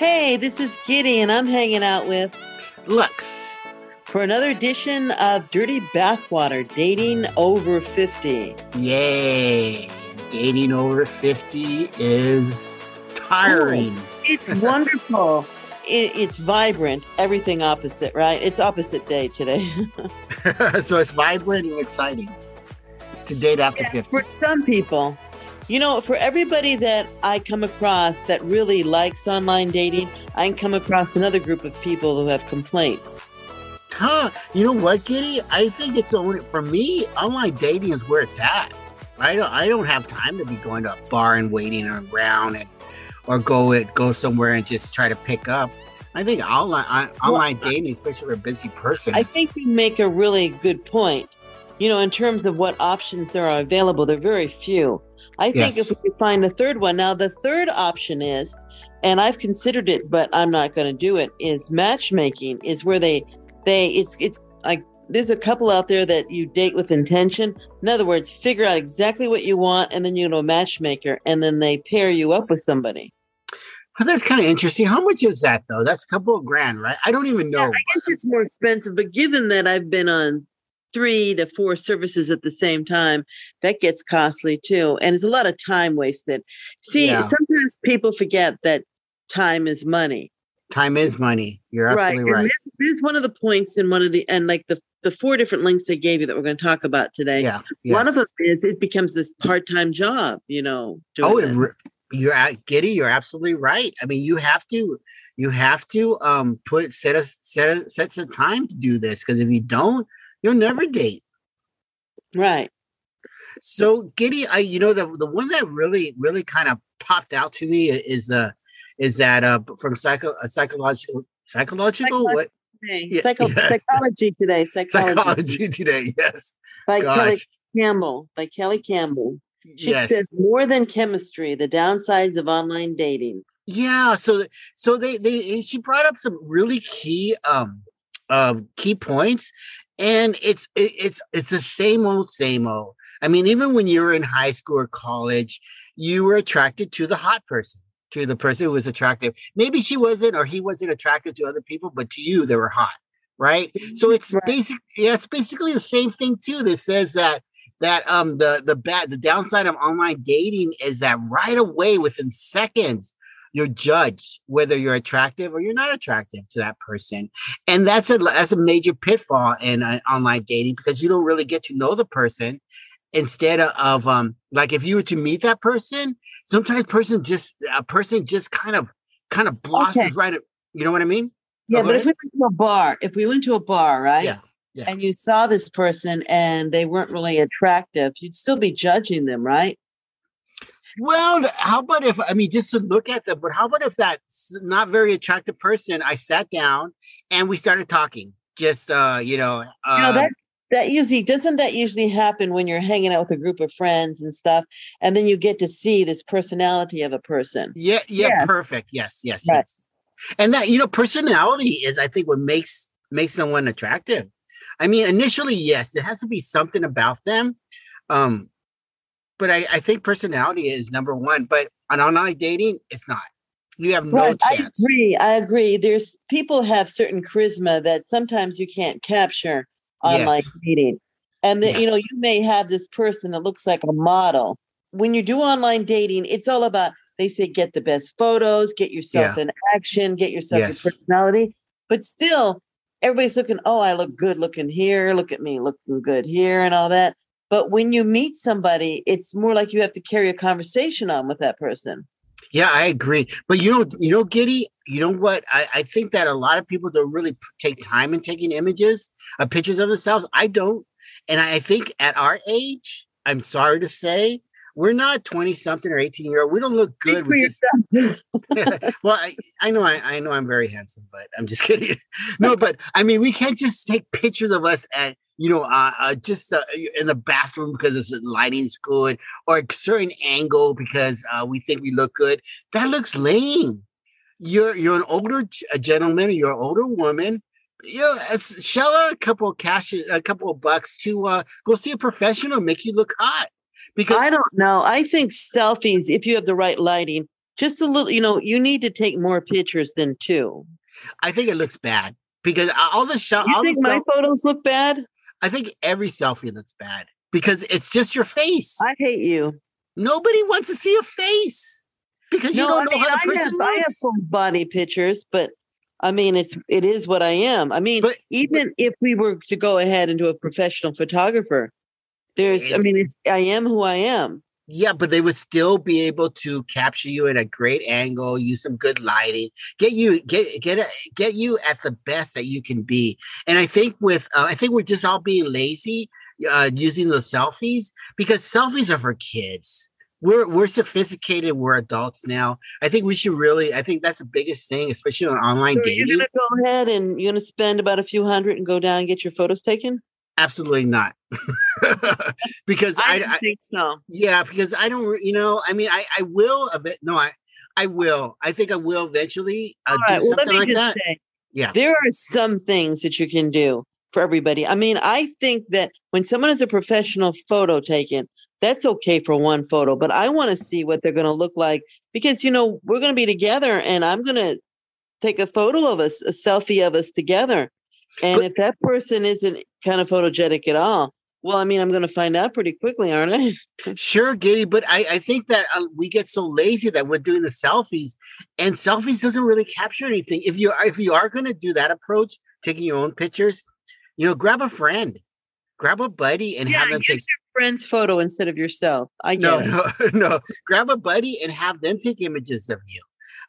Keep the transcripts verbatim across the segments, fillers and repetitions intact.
Hey, this is Giddy, and I'm hanging out with Lux for another edition of Dirty Bathwater Dating Over fifty. Yay! Dating over fifty is tiring. Ooh, it's wonderful. It, it's vibrant. Everything opposite, right? It's opposite day today. So it's vibrant and exciting to date after yeah, fifty. For some people. You know, for everybody that I come across that really likes online dating, I can come across another group of people who have complaints. Huh. You know what, Giddy? I think it's only, for me, online dating is where it's at. I don't, I don't have time to be going to a bar and waiting around and or go it, go somewhere and just try to pick up. I think online, I, online well, dating, especially for a busy person. I think you make a really good point. You know, in terms of what options there are available, there are very few. I think yes. if we could find a third one. Now, the third option is, and I've considered it, but I'm not going to do it, is matchmaking, is where they, they it's it's like there's a couple out there that you date with intention. In other words, figure out exactly what you want, and then you know matchmaker, and then they pair you up with somebody. Well, that's kind of interesting. How much is that, though? That's a couple of grand, right? I don't even know. Yeah, I guess it's more expensive, but given that I've been on three to four services at the same time, that gets costly too. And it's a lot of time wasted. See, yeah. sometimes people forget that time is money. Time is money. You're absolutely right. right. There's, there's one of the points in one of the, and like the, the four different links they gave you that we're going to talk about today. Yeah. Yes. One of them is it becomes this part-time job, you know. Doing oh, this. You're at Giddy. You're absolutely right. I mean, you have to, you have to um, put, set a, set a, sets a time to do this. Cause if you don't, you'll never date. Right. So Giddy, I, you know, the, the one that really, really kind of popped out to me is, uh, is that, uh, from psycho, uh, psychological, psychological, psychology what? Today. Yeah. Psycho, yeah. Psychology Today. Psychology. Psychology Today. Yes. By Gosh. Kelly Campbell, by Kelly Campbell. She yes. says more than chemistry, the downsides of online dating. Yeah. So, so they, they, she brought up some really key, um, um, key points. And it's it's it's the same old, same old. I mean, even when you were in high school or college, you were attracted to the hot person, to the person who was attractive. Maybe she wasn't or he wasn't attracted to other people, but to you, they were hot, right? So it's right. basically yeah, it's basically the same thing too. This says that that um the the bad the downside of online dating is that right away, within seconds, you're judged whether you're attractive or you're not attractive to that person. And that's a that's a major pitfall in uh, online dating, because you don't really get to know the person. Instead of um, like if you were to meet that person, sometimes person just a person just kind of kind of blossoms okay. right. At, you know what I mean? Yeah, Go but ahead. if we went to a bar, if we went to a bar, right? Yeah, yeah. And you saw this person and they weren't really attractive, you'd still be judging them, right? Well, how about if, I mean, just to look at them, but how about if that not very attractive person, I sat down and we started talking, just, uh, you know. Uh, you know, that, that usually, doesn't that usually happen when you're hanging out with a group of friends and stuff, and then you get to see this personality of a person. Yeah, yeah, yes. perfect. Yes, yes, right. yes. And that, you know, personality is, I think, what makes, makes someone attractive. I mean, initially, yes, there has to be something about them. Um But I, I think personality is number one. But on online dating, it's not. You have no right, chance. I agree. I agree. There's people have certain charisma that sometimes you can't capture online yes. dating. And that yes. you know, you may have this person that looks like a model. When you do online dating, it's all about, they say, get the best photos, get yourself yeah. in action, get yourself yes. your personality. But still, everybody's looking, oh, I look good looking here. Look at me looking good here and all that. But when you meet somebody, it's more like you have to carry a conversation on with that person. Yeah, I agree. But you know, you know, Giddy, you know what? I, I think that a lot of people don't really take time in taking images, uh, pictures of themselves. I don't. And I think at our age, I'm sorry to say, we're not twenty-something or eighteen-year-old. We don't look good. We just, well, I, I know I, I know I'm very handsome, but I'm just kidding. No, but I mean, we can't just take pictures of us at, you know, uh, uh, just uh, in the bathroom because the lighting's good, or a certain angle because uh, we think we look good. That looks lame. You're you're an older gentleman, you're an older woman. You know, shell out a couple of cash, a couple of bucks to uh, go see a professional, make you look hot. Because I don't know. I think selfies, if you have the right lighting, just a little, you know, you need to take more pictures than two. I think it looks bad because all the shots. You all think the my self- photos look bad? I think every selfie looks bad because it's just your face. I hate you. Nobody wants to see a face because you no, don't I know mean, how the I person have, looks. I have some body pictures, but I mean, it's it is what I am. I mean, but, even but, if we were to go ahead and do a professional photographer, there's, and, I mean, it's, I am who I am. Yeah, but they would still be able to capture you at a great angle, use some good lighting, get you get get get you at the best that you can be. And I think with uh, I think we're just all being lazy uh, using those selfies because selfies are for kids. We're we're sophisticated. We're adults now. I think we should really. I think that's the biggest thing, especially on online so dating. You're gonna go ahead and you're gonna spend about a few hundred and go down and get your photos taken. Absolutely not. Because I, I, I think so. Yeah, because I don't, you know, I mean, I, I will, a bit, no, I, I will. I think I will eventually uh, do right, something well, let me like just that. Say, yeah. There are some things that you can do for everybody. I mean, I think that when someone has a professional photo taken, that's okay for one photo, but I want to see what they're going to look like because, you know, we're going to be together and I'm going to take a photo of us, a selfie of us together. And if that person isn't kind of photogenic at all, well, I mean, I'm going to find out pretty quickly, aren't I? Sure, Giddy. But I, I think that uh, we get so lazy that we're doing the selfies, and selfies doesn't really capture anything. If you if you are going to do that approach, taking your own pictures, you know, grab a friend, grab a buddy, and yeah, have them take your friend's photo instead of yourself. I get no, it. no, no. Grab a buddy and have them take images of you.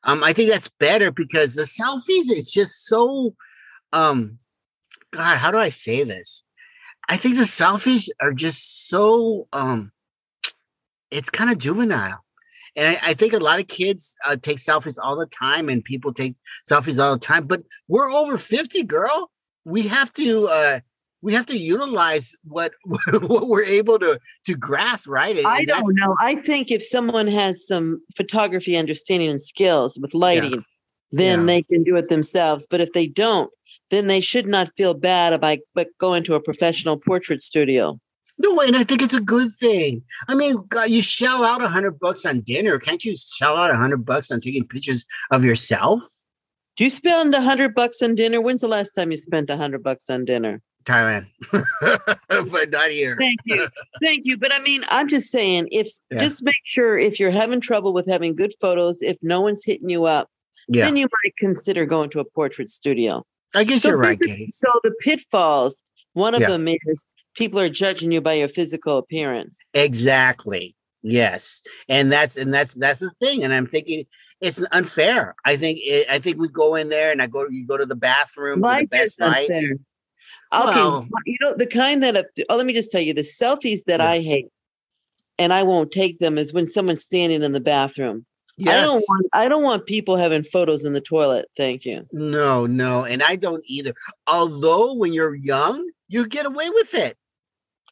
Um, I think that's better because the selfies it's just so. Um, God, how do I say this? I think the selfies are just so, um, it's kind of juvenile. And I, I think a lot of kids uh, take selfies all the time and people take selfies all the time, but we're over fifty, girl. We have to, uh, we have to utilize what, what we're able to, to grasp, right? And I don't know. I think if someone has some photography understanding and skills with lighting, yeah. then yeah. they can do it themselves. But if they don't, then they should not feel bad about but going to a professional portrait studio. No, and I think it's a good thing. I mean, God, you shell out a hundred bucks on dinner. Can't you shell out a hundred bucks on taking pictures of yourself? Do you spend a hundred bucks on dinner? When's the last time you spent a hundred bucks on dinner? Thailand, but not here. Thank you. Thank you. But I mean, I'm just saying, if yeah. just make sure if you're having trouble with having good photos, if no one's hitting you up, yeah. then you might consider going to a portrait studio. I guess so you're right, Katie. So the pitfalls, one of yeah. them is people are judging you by your physical appearance. Exactly. Yes. And that's and that's that's the thing. And I'm thinking it's unfair. I think it, I think we go in there and I go you go to the bathroom for the best nights. Okay. Well, you know, the kind that oh, let me just tell you the selfies that yeah. I hate and I won't take them is when someone's standing in the bathroom. Yes. I don't want I don't want people having photos in the toilet. Thank you. No, no. And I don't either. Although when you're young, you get away with it.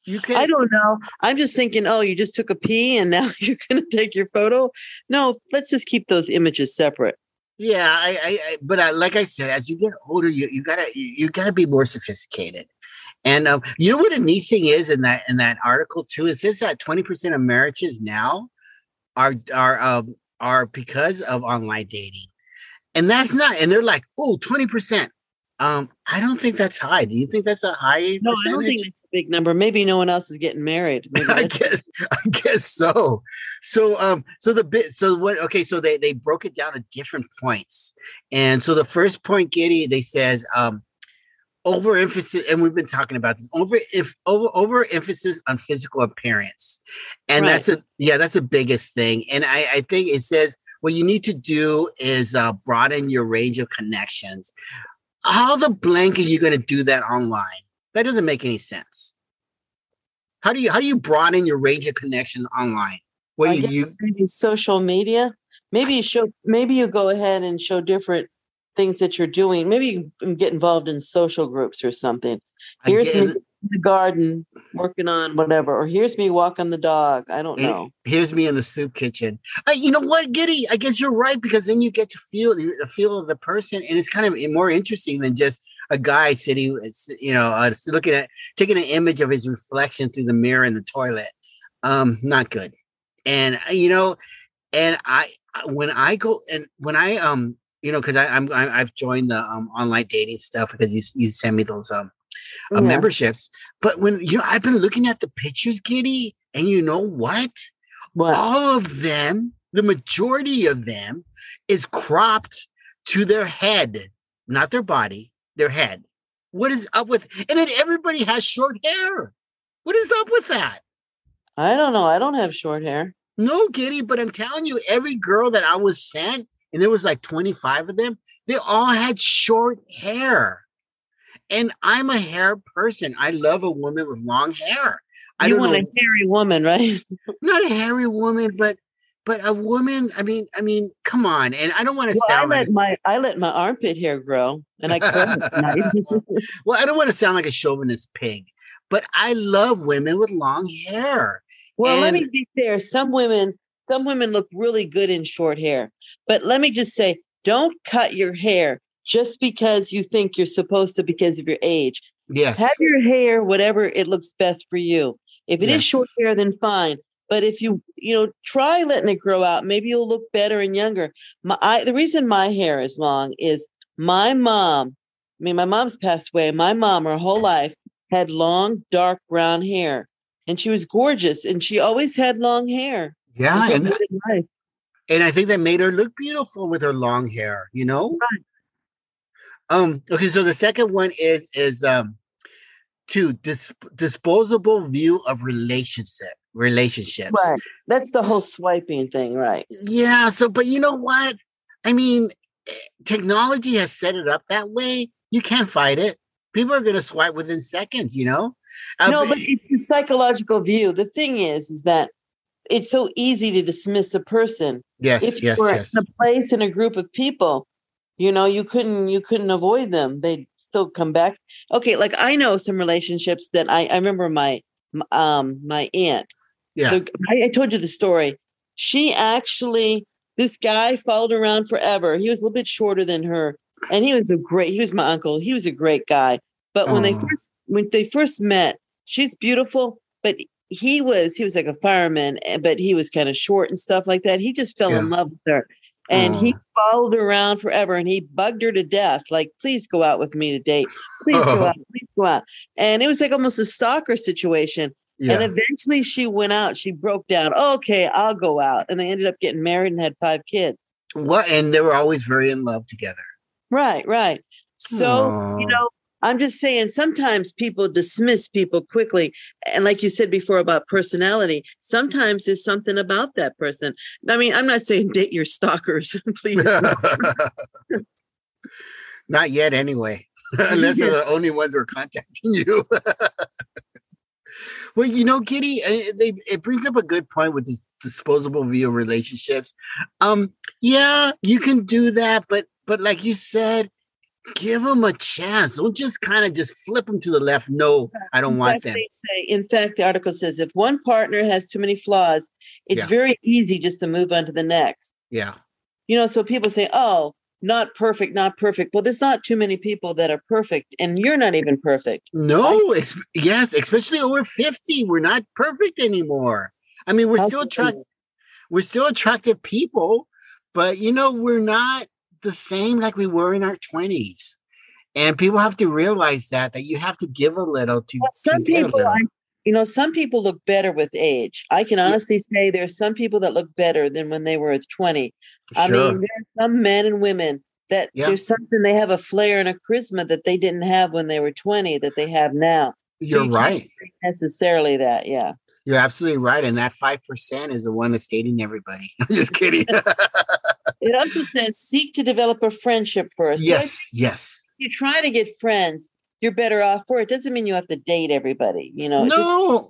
You can I don't know. I'm just thinking, oh, you just took a pee and now you're going to take your photo. No, let's just keep those images separate. Yeah, I, I, I but I, like I said, as you get older, you you gotta you gotta be more sophisticated. And um, you know what a neat thing is in that in that article too is this that twenty percent of marriages now are are um. are because of online dating. And that's not, and they're like, oh, twenty percent. Um, I don't think that's high. Do you think that's a high No, percentage? I don't think that's a big number. Maybe no one else is getting married. Maybe I guess I guess so. So um, so the bit so what okay, so they they broke it down at different points. And so the first point, Giddy, they says um overemphasis, and we've been talking about this over if over overemphasis on physical appearance, and right. that's a yeah that's the biggest thing. And I, I think it says what you need to do is uh, broaden your range of connections. How the blank are you going to do that online? That doesn't make any sense. How do you how do you broaden your range of connections online? What do you maybe social media? Maybe you show maybe you go ahead and show different things that you're doing. Maybe you can get involved in social groups or something. Here's me in the garden working on whatever, or here's me walking the dog. I don't know. Here's me in the soup kitchen. Uh, you know what, Giddy? I guess you're right because then you get to feel the feel of the person, and it's kind of more interesting than just a guy sitting, you know, uh, looking at taking an image of his reflection through the mirror in the toilet. Um, not good. And uh, you know, and I when I go and when I, um, you know, cause I, I'm, I, I've joined the um, online dating stuff because you, you send me those um uh, yeah. memberships, but when you know, I've been looking at the pictures, Giddy, and you know what? What? All of them, the majority of them is cropped to their head, not their body, their head. What is up with, and then everybody has short hair. What is up with that? I don't know. I don't have short hair. No, Giddy, but I'm telling you, every girl that I was sent, and there was like twenty-five of them, they all had short hair. And I'm a hair person. I love a woman with long hair. I you want know, a hairy woman, right? Not a hairy woman, but but a woman. I mean, I mean, come on. And I don't want to well, sound. I let like my I let my armpit hair grow, and I curled it tonight. Well, I don't want to sound like a chauvinist pig, but I love women with long hair. Well, and let me be fair. Some women, some women look really good in short hair. But let me just say, don't cut your hair just because you think you're supposed to because of your age. Yes, have your hair whatever it looks best for you. If it yes. is short hair, then fine. But if you, you know, try letting it grow out, maybe you'll look better and younger. My, I, the reason my hair is long is my mom, I mean, my mom's passed away. My mom, her whole life, had long, dark brown hair. And she was gorgeous. And she always had long hair. Yeah. And, that, life. and I think that made her look beautiful with her long hair, you know? Right. Um, okay, so the second one is is um, two dis- disposable view of relationship relationships. Right, that's the whole swiping thing, right? Yeah. So, but you know what? I mean, technology has set it up that way. You can't fight it. People are going to swipe within seconds. You know. Um, no, but it's the psychological view. The thing is, is that it's so easy to dismiss a person. Yes. If you yes. were yes. in a place in a group of people. You know, you couldn't you couldn't avoid them. They'd still come back. Okay, like I know some relationships that I, I remember my um my aunt. Yeah. The, I, I told you the story. She actually, this guy followed around forever. He was a little bit shorter than her. And he was a great, he was my uncle. He was a great guy. But when oh. they first when they first met, she's beautiful, but he was he was like a fireman, but he was kind of short and stuff like that. He just fell yeah. in love with her. And he followed her around forever and he bugged her to death. Like, please go out with me to date. Please go out. Please go out. And it was like almost a stalker situation. Yeah. And eventually she went out. She broke down. Okay, I'll go out. And they ended up getting married and had five kids. Well, and they were always very in love together. Right, right. So, Aww. you know, I'm just saying sometimes people dismiss people quickly. And like you said before about personality, sometimes there's something about that person. I mean, I'm not saying date your stalkers, please. Not yet anyway, unless they're the only ones who are contacting you. Well, you know, Giddy, it, it brings up a good point with this disposable view of relationships. Um, yeah, you can do that. But but like you said, give them a chance. Don't just kind of just flip them to the left. No, I don't in want fact, them. They say, in fact, the article says if one partner has too many flaws, it's yeah. very easy just to move on to the next. Yeah. You know, so people say, oh, not perfect, not perfect. Well, there's not too many people that are perfect, and you're not even perfect. No, right? ex- yes, especially over fifty. We're not perfect anymore. I mean, we're How still attractive. We're still attractive people, but, you know, we're not the same like we were in our twenties, and people have to realize that that you have to give a little to well, some to people I, you know some people look better with age. I can honestly yeah. say there's some people that look better than when they were at twenty. Sure. I mean, there are some men and women that yeah. there's something, they have a flair and a charisma that they didn't have when they were twenty that they have now. You're so you right necessarily that yeah you're absolutely right. And that five percent is the one that's dating everybody. I'm just kidding. It also says seek to develop a friendship first. Yes, so yes. If you try to get friends, you're better off for it. It doesn't mean you have to date everybody. You know? No.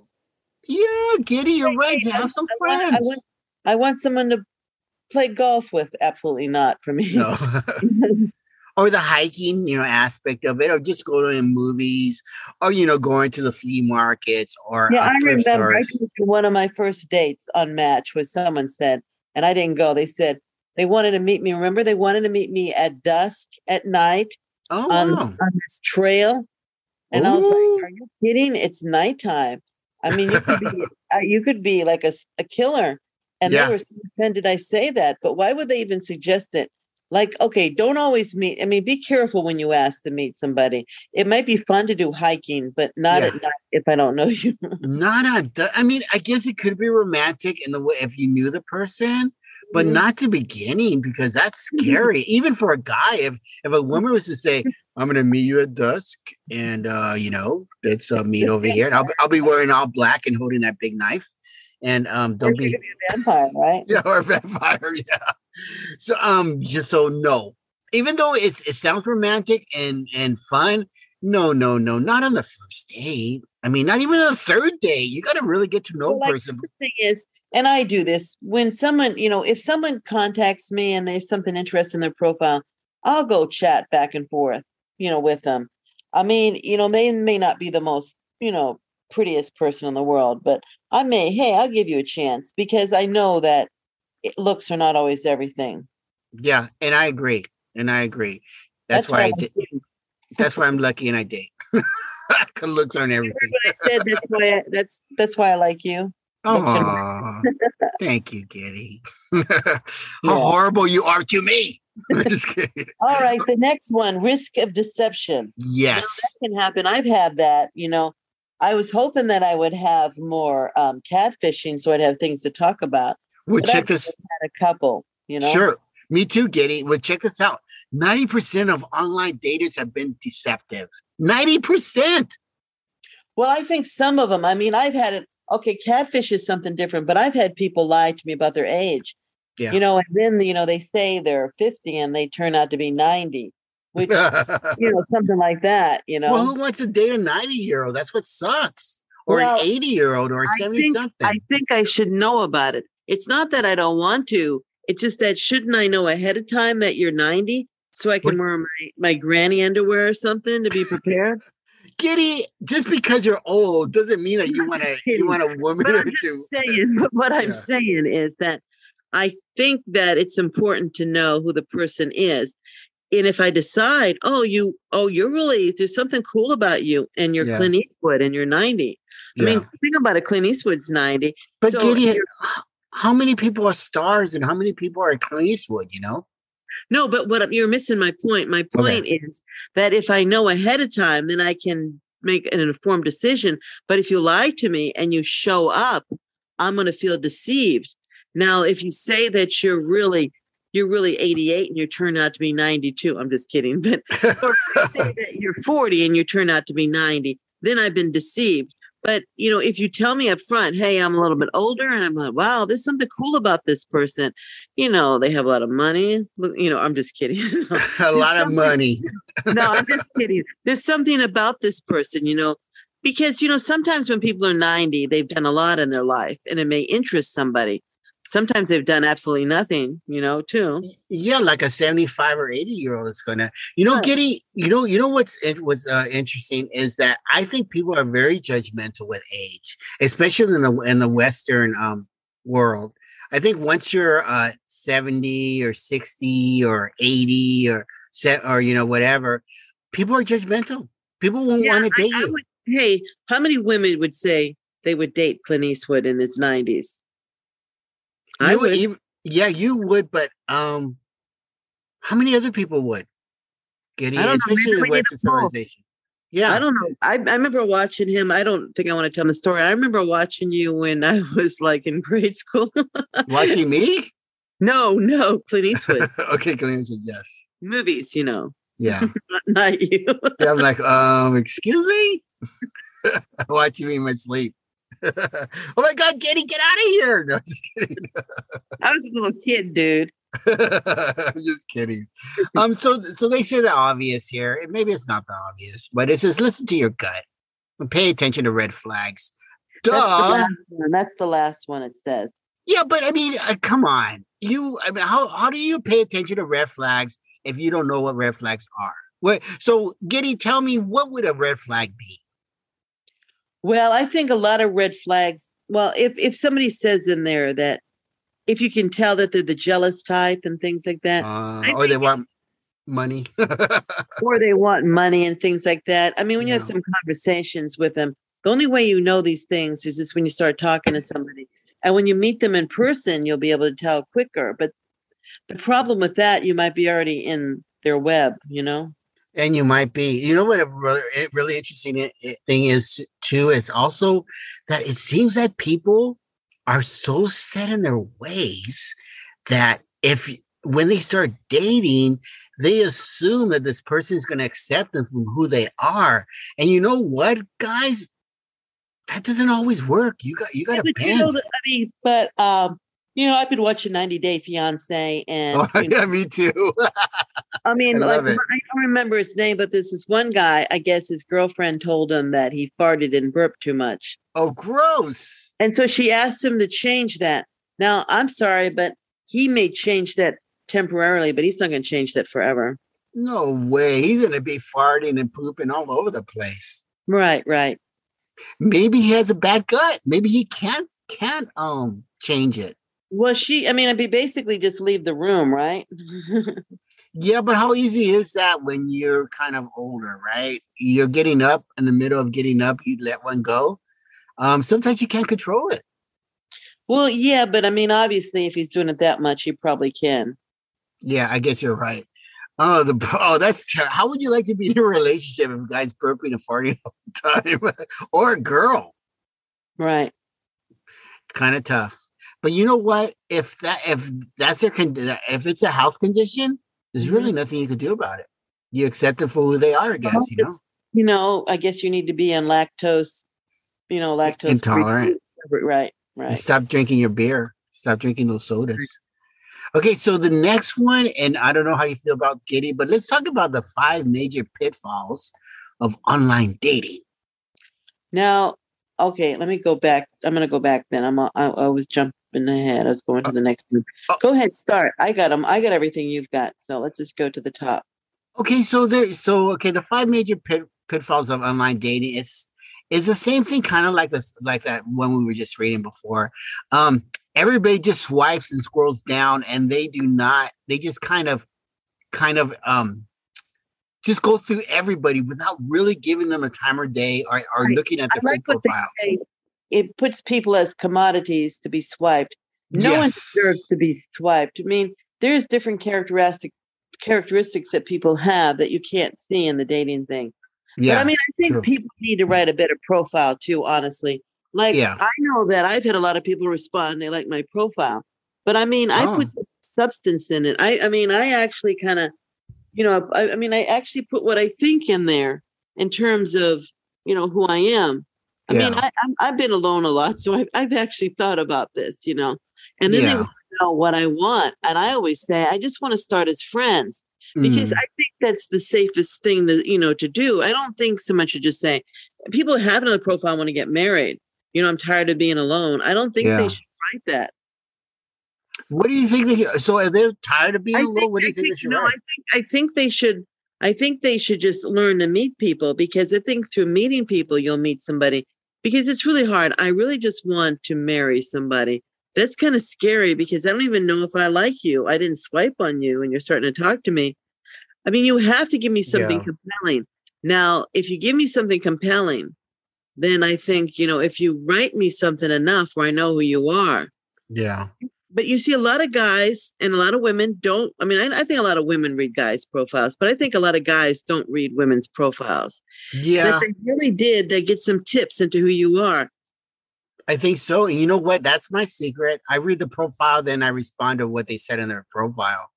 Just, yeah, Giddy, you're right. To have some I friends. Want, I, want, I want someone to play golf with. Absolutely not for me. No. Or the hiking, you know, aspect of it, or just going to movies, or, you know, going to the flea markets, or yeah, I remember I one of my first dates on Match was someone said, and I didn't go. They said they wanted to meet me. Remember, they wanted to meet me at dusk at night oh, on, wow. on this trail, and Ooh. I was like, "Are you kidding? It's nighttime. I mean, you could be you could be like a, a killer." And yeah. they were saying, did I say that? But why would they even suggest it? Like, okay, don't always meet. I mean, be careful when you ask to meet somebody. It might be fun to do hiking, but not, yeah. at, not if I don't know you. not a, I mean, I guess it could be romantic in the way if you knew the person, but mm-hmm. not the beginning, because that's scary. Mm-hmm. Even for a guy, if, if a woman was to say, I'm going to meet you at dusk and, uh, you know, let's uh, meet over here. And I'll, I'll be wearing all black and holding that big knife. And um, don't be, be a vampire, right? Yeah, or a vampire, yeah. So um, just so no. Even though it's it sounds romantic and and fun, no, no, no, not on the first date. I mean, not even on the third date. You got to really get to know well, a person. Like, the thing is, and I do this when someone, you know, if someone contacts me and there's something interesting in their profile, I'll go chat back and forth, you know, with them. I mean, you know, they may not be the most, you know, prettiest person in the world, but I may, hey, I'll give you a chance because I know that it, looks are not always everything. Yeah. And I agree. And I agree. That's, that's why I did. That's why I'm lucky and I date. Looks aren't everything. I said that's why I, that's, that's why I like you. Oh, thank you, Giddy. How yeah. horrible you are to me. Just kidding. All right. The next one, risk of deception. Yes. Now, that can happen. I've had that, you know. I was hoping that I would have more um, catfishing so I'd have things to talk about. Well, but check this. Had a couple, you know? Sure. Me too, Giddy. Well, check this out. ninety percent of online daters have been deceptive. ninety percent. Well, I think some of them, I mean, I've had it. Okay, catfish is something different, but I've had people lie to me about their age. Yeah. You know, and then, you know, they say they're fifty and they turn out to be ninety. Which, you know, something like that, you know. Well, who wants to date a ninety-year-old? That's what sucks. Or well, an eighty-year-old or seventy-something. I think I should know about it. It's not that I don't want to. It's just that shouldn't I know ahead of time that you're ninety so I can what? wear my, my granny underwear or something to be prepared? Giddy, just because you're old doesn't mean that you want to you want a woman what or I'm two. Saying, but what yeah. I'm saying is that I think that it's important to know who the person is. And if I decide, oh, you, oh, you're really, there's something cool about you and you're yeah. Clint Eastwood and you're ninety. I yeah. mean, think about it. Clint Eastwood's ninety. But so Giddy, how many people are stars and how many people are Clint Eastwood, you know? No, but what you're missing my point. My point okay. is that if I know ahead of time, then I can make an informed decision. But if you lie to me and you show up, I'm going to feel deceived. Now, if you say that you're really You're really eighty-eight and you turn out to be ninety-two. I'm just kidding. But or say that you're forty and you turn out to be ninety. Then I've been deceived. But, you know, if you tell me up front, hey, I'm a little bit older and I'm like, wow, there's something cool about this person. You know, they have a lot of money. You know, I'm just kidding. a lot of money. No, I'm just kidding. There's something about this person, you know, because, you know, sometimes when people are ninety, they've done a lot in their life and it may interest somebody. Sometimes they've done absolutely nothing, you know, too. Yeah, like a seventy-five or eighty-year-old is going to, you know, yeah. Giddy, you know, you know what's what's uh, interesting is that I think people are very judgmental with age, especially in the in the Western um, world. I think once you're uh, seventy or sixty or eighty or set or you know whatever, people are judgmental. People won't yeah, want to date I, you. I would, hey, how many women would say they would date Clint Eastwood in his nineties? You I would. Even, yeah, you would, but um, how many other people would? Giddy, I don't especially know. The Western civilization. Yeah, I don't know. I, I remember watching him. I don't think I want to tell him the story. I remember watching you when I was like in grade school. Watching me? No, no, Clint Eastwood. Okay, Clint Eastwood. Yes. Movies, you know. Yeah. Not you. Yeah, I'm like, um, excuse me. Watching me in my sleep. Oh my God, Giddy, get out of here. No, just kidding. I was a little kid, dude. I'm just kidding. Um, so so they say the obvious here. And maybe it's not the obvious, but it says listen to your gut and pay attention to red flags. Duh. That's the last one, That's the last one it says. Yeah, but I mean, uh, come on. You I mean how how do you pay attention to red flags if you don't know what red flags are? What so Giddy, tell me what would a red flag be? Well, I think a lot of red flags. Well, if, if somebody says in there that if you can tell that they're the jealous type and things like that. Uh, or they want money. Or they want money and things like that. I mean, when you yeah. have some conversations with them, the only way you know these things is just when you start talking to somebody. And when you meet them in person, you'll be able to tell quicker. But the problem with that, you might be already in their web, you know? And you might be, you know, what a really, really interesting thing is too, is also that it seems that people are so set in their ways that if when they start dating, they assume that this person is going to accept them from who they are. And you know what, guys, that doesn't always work. You got, you got yeah, to but, you know, I mean, but, um, you know, I've been watching ninety day fiancé and... Oh, you know, yeah, me too. I mean, I, like, I don't remember his name, but there's this one guy, I guess his girlfriend told him that he farted and burped too much. Oh, gross. And so she asked him to change that. Now, I'm sorry, but he may change that temporarily, but he's not going to change that forever. No way. He's going to be farting and pooping all over the place. Right, right. Maybe he has a bad gut. Maybe he can't, can't um change it. Well, she, I mean, I'd be basically just leave the room, right? Yeah, but how easy is that when you're kind of older, right? You're getting up in the middle of getting up, you let one go. Um, sometimes you can't control it. Well, yeah, but I mean, obviously, if he's doing it that much, he probably can. Yeah, I guess you're right. Oh, the oh, that's ter- how would you like to be in a relationship if a guy's burping and farting all the time, or a girl? Right. Kind of tough. But you know what? If that if that's their con- if it's a health condition, there's really nothing you can do about it. You accept them for who they are, I guess. Well, you know, you know. I guess you need to be on lactose, you know, lactose intolerant. Free. Right, right. And stop drinking your beer. Stop drinking those sodas. Okay, so the next one, and I don't know how you feel about Giddy, but let's talk about the five major pitfalls of online dating. Now, okay, let me go back. I'm going to go back. Then I'm. I, I was jumping. In the head. I was going to the next one. Oh. Go ahead, start. I got them. I got everything you've got. So let's just go to the top. Okay, so there. So okay, the five major pit, pitfalls of online dating is is the same thing, kind of like this, like that one we were just reading before. Um, everybody just swipes and scrolls down, and they do not. They just kind of, kind of, um, just go through everybody without really giving them a time or day or, or right. looking at their I like what profile. They say. It puts people as commodities to be swiped. No yes. one deserves to be swiped. I mean, there's different characteristic characteristics that people have that you can't see in the dating thing. Yeah, but I mean, I think true. people need to write a better profile too, honestly. Like yeah. I know that I've had a lot of people respond. They like my profile, but I mean, oh. I put some substance in it. I, I mean, I actually kind of, you know, I, I mean, I actually put what I think in there in terms of, you know, who I am. I yeah. mean, I, I've been alone a lot, so I've, I've actually thought about this, you know, and then yeah. they want to know what I want. And I always say, I just want to start as friends because mm. I think that's the safest thing to, you know, to do. I don't think so much to just say people have another profile want to get married. You know, I'm tired of being alone. I don't think yeah. they should write that. What do you think? They, so if they're tired of being I alone, think, what do you I think, think they should no, write? I think, I think they should. I think they should just learn to meet people because I think through meeting people, you'll meet somebody. Because it's really hard. I really just want to marry somebody. That's kind of scary because I don't even know if I like you. I didn't swipe on you and you're starting to talk to me. I mean, you have to give me something yeah. compelling. Now, if you give me something compelling, then I think, you know, if you write me something enough where I know who you are. Yeah. But you see a lot of guys and a lot of women don't. I mean, I, I think a lot of women read guys' profiles, but I think a lot of guys don't read women's profiles. Yeah. But if they really did, they get some tips into who you are. I think so. And you know what? That's my secret. I read the profile, then I respond to what they said in their profile.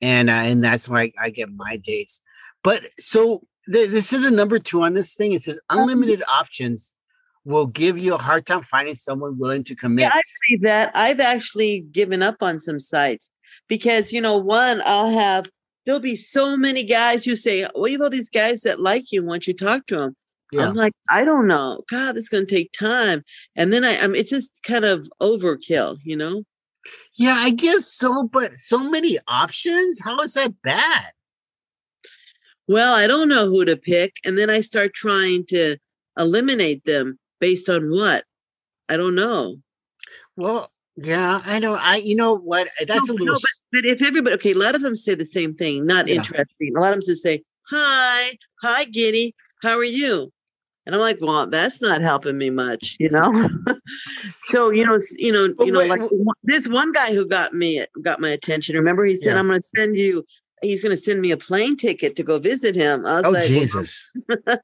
And uh, and that's why I, I get my dates. But so th- this is the number two on this thing. It says unlimited um, options will give you a hard time finding someone willing to commit. Yeah, I believe that. I've actually given up on some sites because, you know, one, I'll have, there'll be so many guys who say, well, you have all these guys that like you once you talk to them. Yeah. I'm like, I don't know. God, it's going to take time. And then I, I'm, it's just kind of overkill, you know? Yeah, I guess so. But so many options. How is that bad? Well, I don't know who to pick. And then I start trying to eliminate them. Based on what? I don't know. Well, yeah, I know. I, you know what? That's no, a little. No, but, but if everybody, okay, a lot of them say the same thing. Not yeah. interesting. A lot of them just say, "Hi, hi, Giddy. How are you?" And I'm like, well, that's not helping me much, you know? so, you know, you know, you know, like this one guy who got me, got my attention. Remember, he said, yeah. I'm going to send you, he's going to send me a plane ticket to go visit him. I was oh, like, Jesus. Well,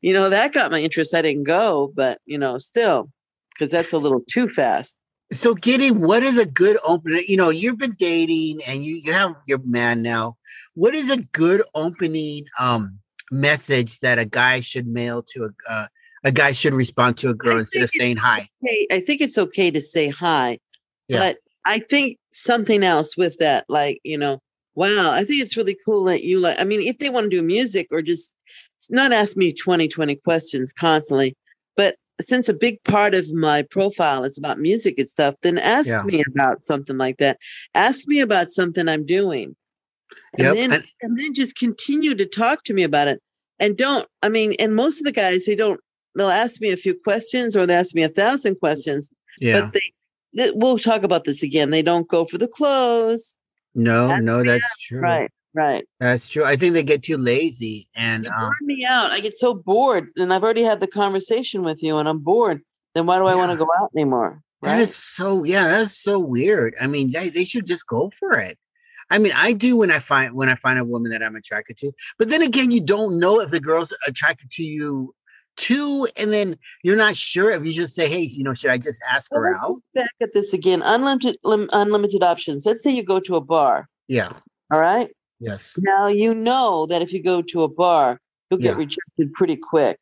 you know, that got my interest. I didn't go, but you know, still, because that's a little too fast. So Giddy, what is a good opener? You know, you've been dating and you, you have your man now. What is a good opening um, message that a guy should mail to a uh, a guy should respond to a girl instead of saying hi? Okay. I think it's okay to say hi, yeah. but I think something else with that, like, you know, wow, I think it's really cool that you like, I mean, if they want to do music or just not ask me twenty, twenty questions constantly, but since a big part of my profile is about music and stuff, then ask yeah. me about something like that. Ask me about something I'm doing. And, yep. then, and, and then just continue to talk to me about it. And don't, I mean, and most of the guys, they don't, they'll ask me a few questions or they ask me a thousand questions, yeah. but they, they, we'll talk about this again. They don't go for the clothes. No, ask no, that's out. True. Right, right. That's true. I think they get too lazy and. They burn um, me out. I get so bored and I've already had the conversation with you and I'm bored. Then why do I yeah. want to go out anymore? Right? That is so, yeah, that's so weird. I mean, they, they should just go for it. I mean, I do when I find when I find a woman that I'm attracted to. But then again, you don't know if the girl's attracted to you too. And then you're not sure if you just say, hey, you know, should I just ask well, her let's out? Look back at this again. Unlimited, lim- unlimited options. Let's say you go to a bar. Yeah. All right. Yes. Now, you know that if you go to a bar, you'll get yeah. rejected pretty quick,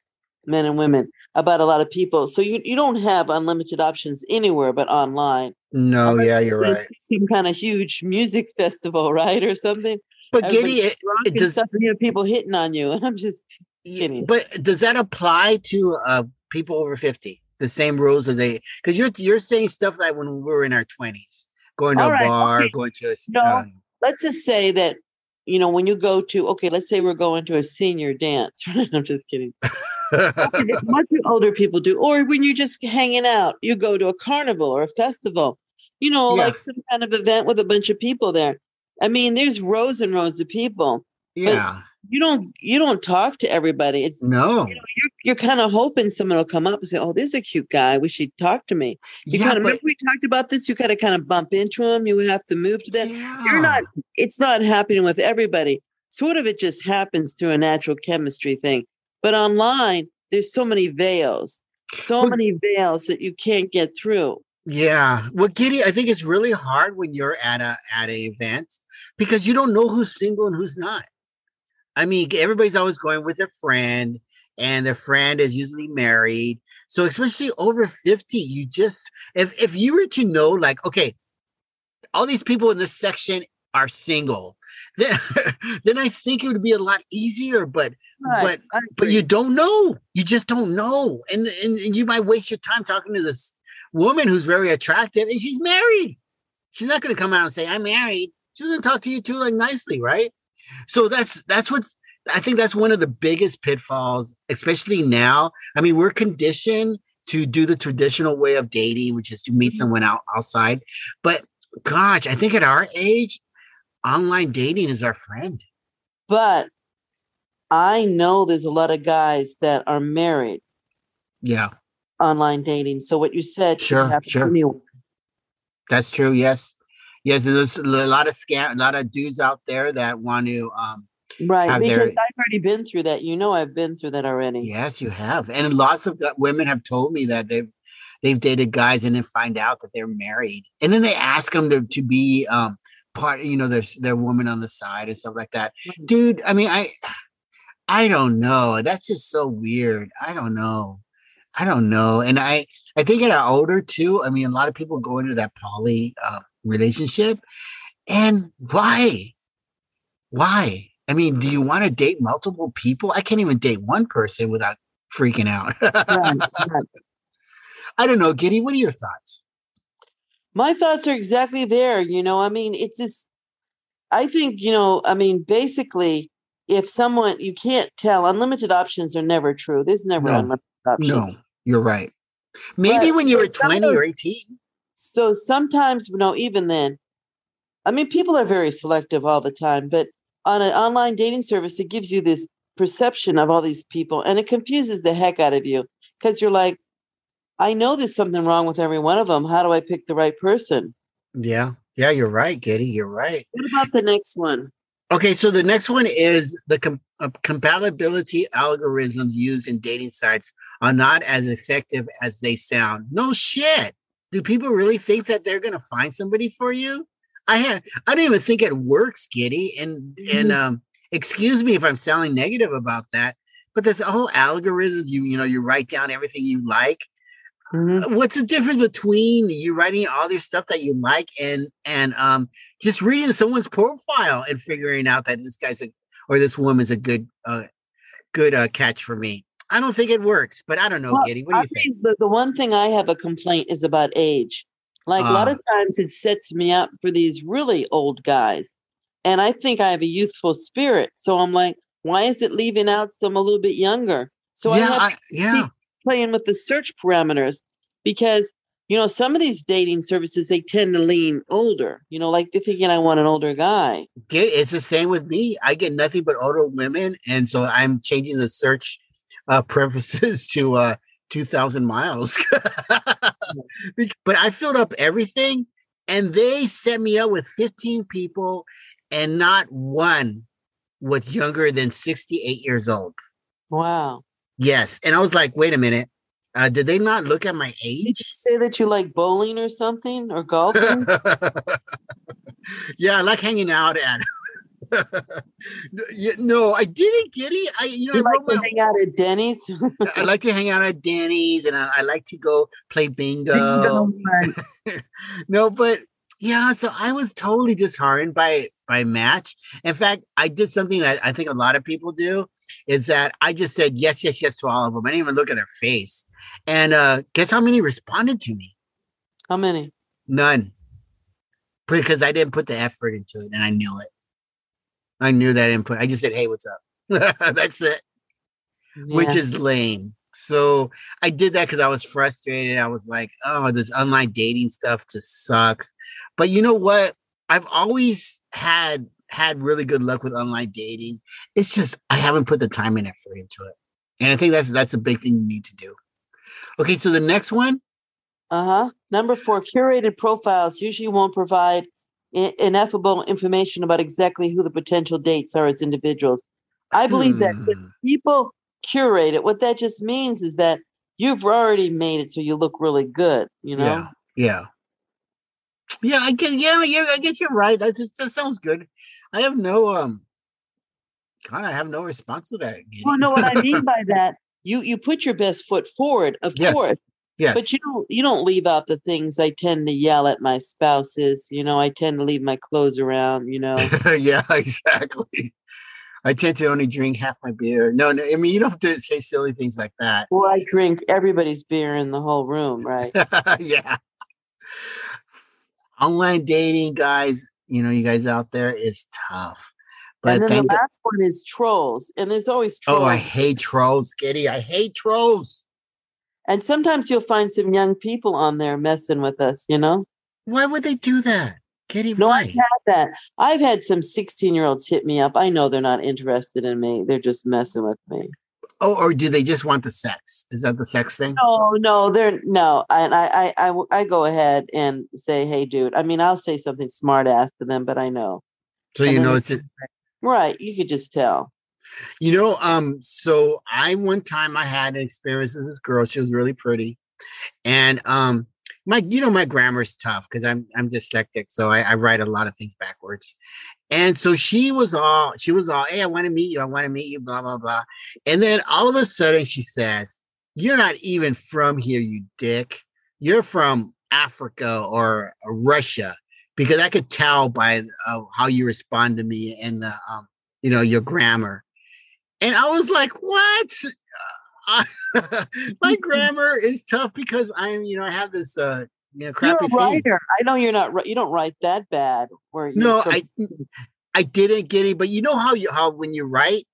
men and women, about a lot of people. So you, you don't have unlimited options anywhere but online. No, unless yeah, you're right. Some kind of huge music festival, right, or something. But Giddy, it, it does. Stuff, you know, people hitting on you, and I'm just kidding. But does that apply to uh, people over fifty? The same rules as they? Because you're you're saying stuff like when we were in our twenties, going to All a right, bar, okay. going to a. No, um, let's just say that you know when you go to okay, let's say we're going to a senior dance. I'm just kidding. What do older people do? Or when you're just hanging out, you go to a carnival or a festival, you know, yeah. like some kind of event with a bunch of people there. I mean, there's rows and rows of people. Yeah. But you don't you don't talk to everybody. It's no. You know, you're you're kind of hoping someone will come up and say, oh, there's a cute guy. We should talk to me. You yeah, kind of but- remember we talked about this. You got to kind of bump into him. You have to move to that. Yeah. You're not it's not happening with everybody. Sort of it just happens through a natural chemistry thing. But online, there's so many veils, so many veils that you can't get through. Yeah. Well, Giddy, I think it's really hard when you're at a at an event because you don't know who's single and who's not. I mean, everybody's always going with their friend and their friend is usually married. So especially over fifty, you just, if, if you were to know like, okay, all these people in this section are single, then, then I think it would be a lot easier, but Right. But but you don't know. You just don't know. And, and and you might waste your time talking to this woman who's very attractive and she's married. She's not going to come out and say, I'm married. She's going to talk to you too like nicely, right? So that's that's what's I think that's one of the biggest pitfalls, especially now. I mean, we're conditioned to do the traditional way of dating, which is to meet someone out outside. But gosh, I think at our age, online dating is our friend. But I know there's a lot of guys that are married. Yeah. Online dating. So what you said. Sure, sure. That's true. Yes. Yes. There's a lot of scam, a lot of dudes out there that want to. Um, right. Because their... I've already been through that. You know, I've been through that already. Yes, you have. And lots of women have told me that they've, they've dated guys and then find out that they're married. And then they ask them to, to be um, part, you know, their, their woman on the side and stuff like that. Mm-hmm. Dude, I mean, I... I don't know. That's just so weird. I don't know. I don't know. And I, I think at our older too, I mean, a lot of people go into that poly uh, relationship and why, why? I mean, do you want to date multiple people? I can't even date one person without freaking out. Right, right. I don't know. Giddy, what are your thoughts? My thoughts are exactly there. You know, I mean, it's just, I think, you know, I mean, basically, if someone, you can't tell, unlimited options are never true. There's never no, unlimited options. No, you're right. Maybe but when you were twenty those, or eighteen. So sometimes, no, even then, I mean, people are very selective all the time, but on an online dating service, it gives you this perception of all these people. And it confuses the heck out of you because you're like, I know there's something wrong with every one of them. How do I pick the right person? Yeah. Yeah, you're right, Giddy. You're right. What about the next one? Okay, so the next one is the com- uh, compatibility algorithms used in dating sites are not as effective as they sound. No shit. Do people really think that they're going to find somebody for you? I have. I don't even think it works, Giddy. And mm-hmm. and um, excuse me if I'm sounding negative about that, but this whole algorithm, you you know, you write down everything you like. Mm-hmm. What's the difference between you writing all this stuff that you like and and um just reading someone's profile and figuring out that this guy's a, or this woman's a good uh, good uh, catch for me? I don't think it works, but I don't know, well, Giddy. What do you I think? think the, the one thing I have a complaint is about age. Like uh, a lot of times it sets me up for these really old guys. And I think I have a youthful spirit. So I'm like, why is it leaving out some a little bit younger? So yeah, I have to I, yeah. keep playing with the search parameters because, you know, some of these dating services, they tend to lean older, you know, like they're thinking I want an older guy. It's the same with me. I get nothing but older women. And so I'm changing the search uh, preferences to uh, two thousand miles. But I filled up everything and they set me up with fifteen people and not one was younger than sixty-eight years old. Wow. Yes. And I was like, wait a minute. Uh, did they not look at my age? Did you say that you like bowling or something or golfing? Yeah, I like hanging out at. No, I didn't, Giddy. I you know you I like to my... hang out at Denny's. I like to hang out at Denny's, and I, I like to go play bingo. bingo No, but yeah, so I was totally disheartened by by Match. In fact, I did something that I think a lot of people do is that I just said yes, yes, yes to all of them. I didn't even look at their face. And uh, guess how many responded to me? How many? None. Because I didn't put the effort into it, and I knew it. I knew that input. I just said, hey, what's up? That's it. Yeah. Which is lame. So I did that because I was frustrated. I was like, oh, this online dating stuff just sucks. But you know what? I've always had had really good luck with online dating. It's just I haven't put the time and effort into it. And I think that's that's a big thing you need to do. Okay, so the next one. Uh-huh. Number four, curated profiles usually won't provide in- ineffable information about exactly who the potential dates are as individuals. I believe hmm. that if people curate it, what that just means is that you've already made it so you look really good, you know? Yeah. Yeah, yeah I guess yeah, yeah, I guess you're right. That, that sounds good. I have no um God, I have no response to that. Well, no, what I mean by that. You you put your best foot forward, of yes. course. Yes. But you don't you don't leave out the things. I tend to yell at my spouses. You know, I tend to leave my clothes around, you know. Yeah, exactly. I tend to only drink half my beer. No, no, I mean, you don't have to say silly things like that. Well, I drink everybody's beer in the whole room, right? Yeah. Online dating, guys, you know, you guys out there is tough. But and then the last one is trolls. And there's always trolls. Oh, I hate trolls, Giddy. I hate trolls. And sometimes you'll find some young people on there messing with us, you know? Why would they do that, Giddy? No, I've had that. I've had some sixteen-year-olds hit me up. I know they're not interested in me. They're just messing with me. Oh, or do they just want the sex? Is that the sex thing? No, no, they're no. And I, I, I, I go ahead and say, hey, dude. I mean, I'll say something smart-ass to them, but I know. So and you know it's... A- Right. You could just tell. You know, um, so I one time I had an experience with this girl. She was really pretty. And um my you know, my grammar's tough because I'm I'm dyslexic, so I, I write a lot of things backwards. And so she was all she was all, hey, I want to meet you, I want to meet you, blah, blah, blah. And then all of a sudden she says, you're not even from here, you dick. You're from Africa or Russia. Because I could tell by uh, how you respond to me and the, um, you know, your grammar. And I was like, what? Uh, I, my grammar is tough because I'm, you know, I have this, uh, you know, crappy you're a writer. Thing. I know you're not, you don't write that bad. Where you no, from- I, I didn't get it. But you know how you, how when you write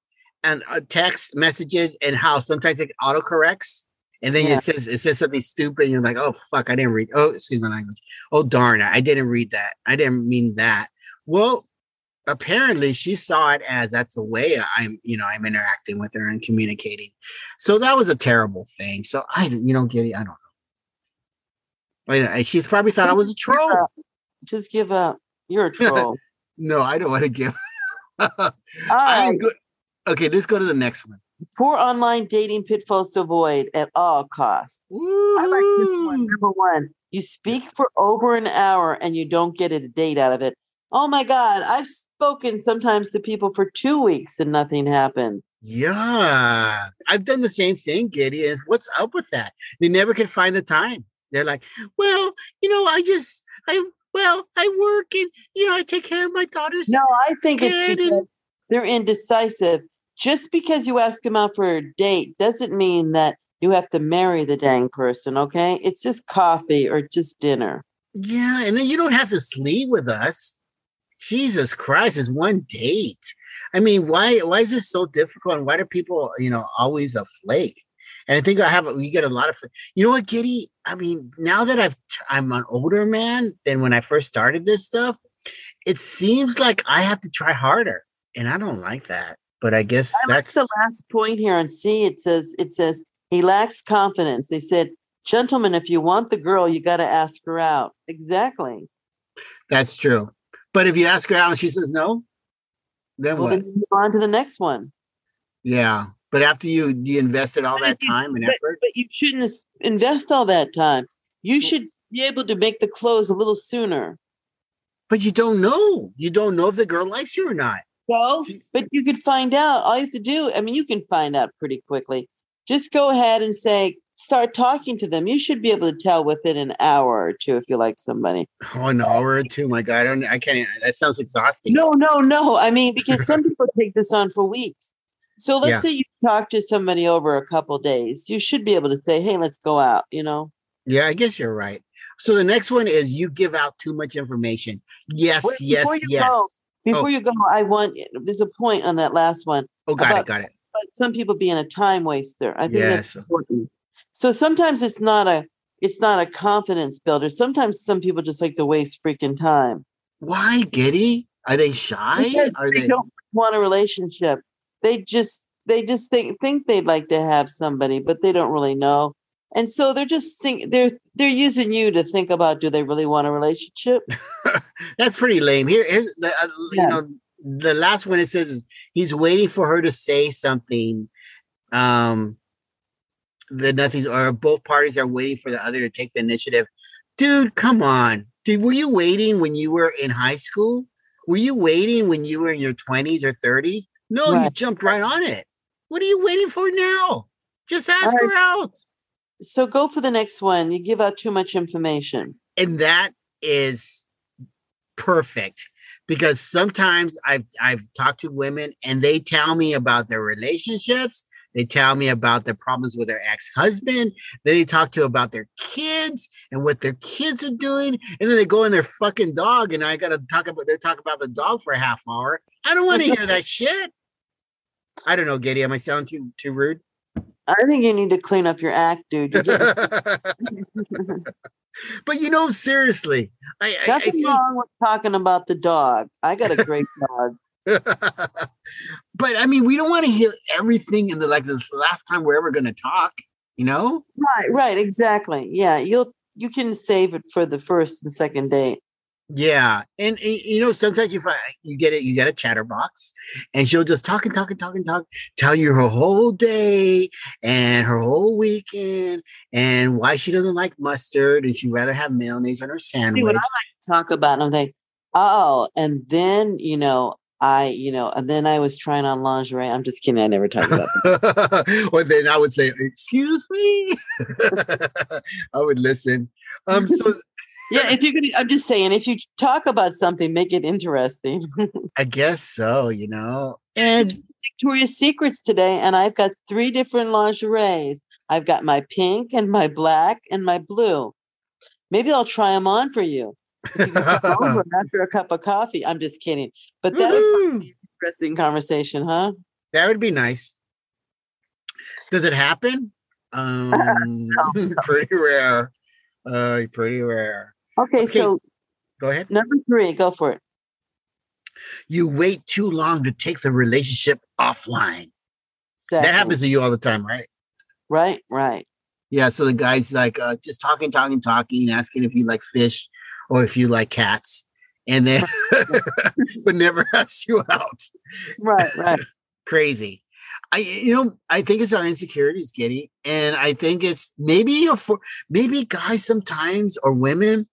and uh, text messages and how sometimes it autocorrects. And then yeah. it says it says something stupid, and you're like, "Oh fuck, I didn't read." Oh, excuse my language. Oh darn, I didn't read that. I didn't mean that. Well, apparently she saw it as that's the way I'm, you know, I'm interacting with her and communicating. So that was a terrible thing. So I, you know, Giddy, I don't know. She probably thought I was a troll. Just give up. You're a troll. No, I don't want to give up. I'm good. Okay, let's go to the next one. Four online dating pitfalls to avoid at all costs. Woo-hoo. I like this one. Number one, you speak for over an hour and you don't get a date out of it. Oh my God, I've spoken sometimes to people for two weeks and nothing happened. Yeah, I've done the same thing, Giddy. What's up with that? They never can find the time. They're like, well, you know, I just, I, well, I work and, you know, I take care of my daughters. No, I think it's because and- they're indecisive. Just because you ask them out for a date doesn't mean that you have to marry the dang person, okay? It's just coffee or just dinner. Yeah, and then you don't have to sleep with us. Jesus Christ, it's one date. I mean, why why is this so difficult? And why do people, you know, always a flake? And I think I have, we get a lot of, you know what, Giddy? I mean, now that I've, I'm an older man than when I first started this stuff, it seems like I have to try harder. And I don't like that. But I guess I that's like the last point here on C. It says, it says he lacks confidence. They said, gentlemen, if you want the girl, you got to ask her out. Exactly. That's true. But if you ask her out and she says no, then well, what? Then you move on to the next one. Yeah. But after you, you invested all that you, time and but, effort. But you shouldn't invest all that time. You should be able to make the close a little sooner. But you don't know. You don't know if the girl likes you or not. So, but you could find out. All you have to do, I mean, you can find out pretty quickly. Just go ahead and say, start talking to them. You should be able to tell within an hour or two if you like somebody. Oh, an hour or two? My God, I don't, I can't. That sounds exhausting. No, no, no. I mean, because some people take this on for weeks. So let's yeah. say you talk to somebody over a couple of days. You should be able to say, hey, let's go out, you know? Yeah, I guess you're right. So the next one is you give out too much information. Yes, Wait, yes, yes. Go, Before oh. you go, I want, there's a point on that last one. Oh, got about, it, got it. But some people being a time waster. I think yes. that's important. So sometimes it's not a, it's not a confidence builder. Sometimes some people just like to waste freaking time. Why, Giddy? Are they shy? Because Are they, they don't want a relationship. They just, they just think, think they'd like to have somebody, but they don't really know. And so they're just think, they're they're using you to think about, do they really want a relationship? That's pretty lame. Here, here's the, uh, yeah. you know, the last one it says is he's waiting for her to say something. Um, that nothing, or both parties are waiting for the other to take the initiative. Dude, come on. Dude, were you waiting when you were in high school? Were you waiting when you were in your twenties or thirties? No, right. You jumped right on it. What are you waiting for now? Just ask right. her out. So go for the next one. You give out too much information. And that is perfect because sometimes I've, I've talked to women and they tell me about their relationships. They tell me about their problems with their ex-husband. Then they talk to about their kids and what their kids are doing. And then they go in their fucking dog and I got to talk about, they talk about the dog for a half hour. I don't want to hear that shit. I don't know, Giddy. Am I sounding too, too rude? I think you need to clean up your act, dude. You but you know, seriously, I, nothing I, I think... wrong with talking about the dog. I got a great dog. But I mean, we don't want to hear everything in the like this last time we're ever going to talk. You know? Right. Right. Exactly. Yeah. You'll you can save it for the first and second date. Yeah, and, and you know sometimes you find you get it. You get a chatterbox, and she'll just talk and talk and talk and talk, tell you her whole day and her whole weekend, and why she doesn't like mustard and she'd rather have mayonnaise on her sandwich. See, what I like to talk about, I'm like, oh, and then you know I, you know, and then I was trying on lingerie. I'm just kidding. I never talk about that. Or then I would say, excuse me. I would listen. Um, so. Yeah, if you're gonna, I'm just saying, if you talk about something, make it interesting. I guess so, you know. And it's Victoria's Secrets today, and I've got three different lingeries. I've got my pink and my black and my blue. Maybe I'll try them on for you. If you can come over after a cup of coffee. I'm just kidding, but that Woo-hoo! Would be an interesting conversation, huh? That would be nice. Does it happen? Um, no. Pretty rare. Uh, pretty rare. Okay, okay, so go ahead. Number three, go for it. You wait too long to take the relationship offline. Exactly. That happens to you all the time, right? Right, right. Yeah, so the guy's like uh, just talking, talking, talking, asking if you like fish or if you like cats, and then but never asks you out. Right, right. Crazy. I, you know, I think it's our insecurities, Giddy, and I think it's maybe a for, maybe guys sometimes or women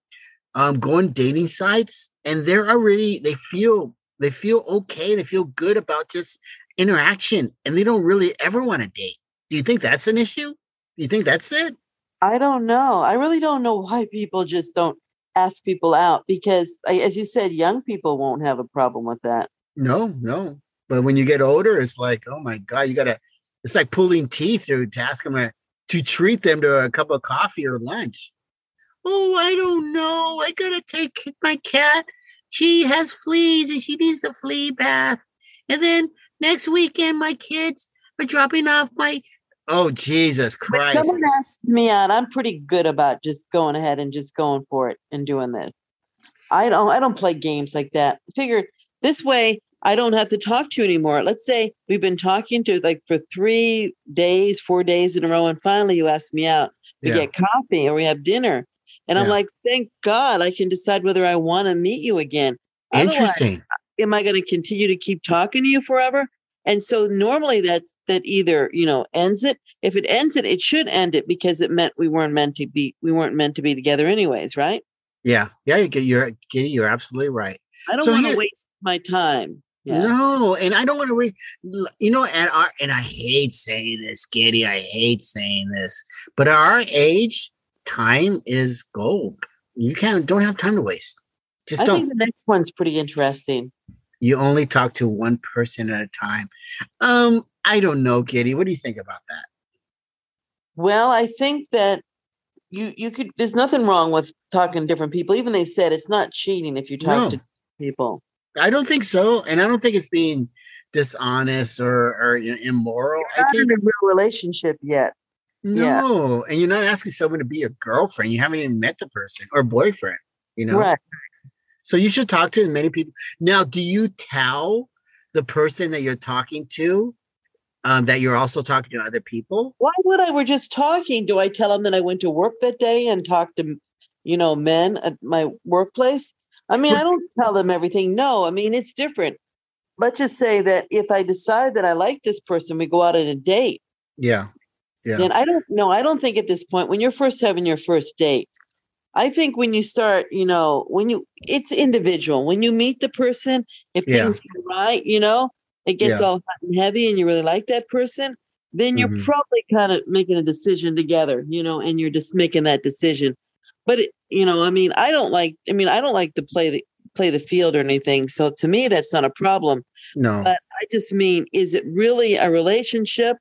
um, go on dating sites and they're already they feel they feel okay, they feel good about just interaction, and they don't really ever want to date. Do you think that's an issue? Do you think that's it? I don't know. I really don't know why people just don't ask people out because, as you said, young people won't have a problem with that. No, no. But when you get older, it's like, oh my God, you gotta. It's like pulling teeth to, to ask them a, to treat them to a cup of coffee or lunch. Oh, I don't know. I gotta take my cat. She has fleas and she needs a flea bath. And then next weekend, my kids are dropping off my. Oh, Jesus Christ. When someone asked me out, I'm pretty good about just going ahead and just going for it and doing this. I don't I don't play games like that. I figured this way I don't have to talk to you anymore. Let's say we've been talking to like for three days, four days in a row, and finally you ask me out. We yeah. get coffee or we have dinner. And yeah. I'm like, thank God I can decide whether I want to meet you again. Interesting. Otherwise, am I going to continue to keep talking to you forever? And so normally that's, that either, you know, ends it. If it ends it, it should end it because it meant we weren't meant to be, we weren't meant to be together anyways. Right. Yeah. Yeah. You're Giddy. You're absolutely right. I don't so want to waste my time. Yeah. No. And I don't want to waste, you know, and our, and I hate saying this, Giddy. I hate saying this, but at our age, time is gold. You can't, don't have time to waste. Just I don't. think the next one's pretty interesting. You only talk to one person at a time. Um, I don't know, Giddy. What do you think about that? Well, I think that you you could. There's nothing wrong with talking to different people. Even they said it's not cheating if you talk no. to people. I don't think so, and I don't think it's being dishonest or, or you know, immoral. You're not I think in a real relationship yet. No, yeah. And you're not asking someone to be your girlfriend. You haven't even met the person or boyfriend. You know. Right. So you should talk to as many people. Now, do you tell the person that you're talking to um, that you're also talking to other people? Why would I? We're just talking. Do I tell them that I went to work that day and talked to, you know, men at my workplace? I mean, I don't tell them everything. No, I mean, it's different. Let's just say that if I decide that I like this person, we go out on a date. Yeah. Yeah. And I don't know. I don't think at this point when you're first having your first date, I think when you start, you know, when you, it's individual. When you meet the person, if yeah. things go right, you know, it gets yeah. all hot and heavy and you really like that person, then you're mm-hmm. probably kind of making a decision together, you know, and you're just making that decision. But, it, you know, I mean, I don't like, I mean, I don't like to play the, play the field or anything. So to me, that's not a problem. No. But I just mean, is it really a relationship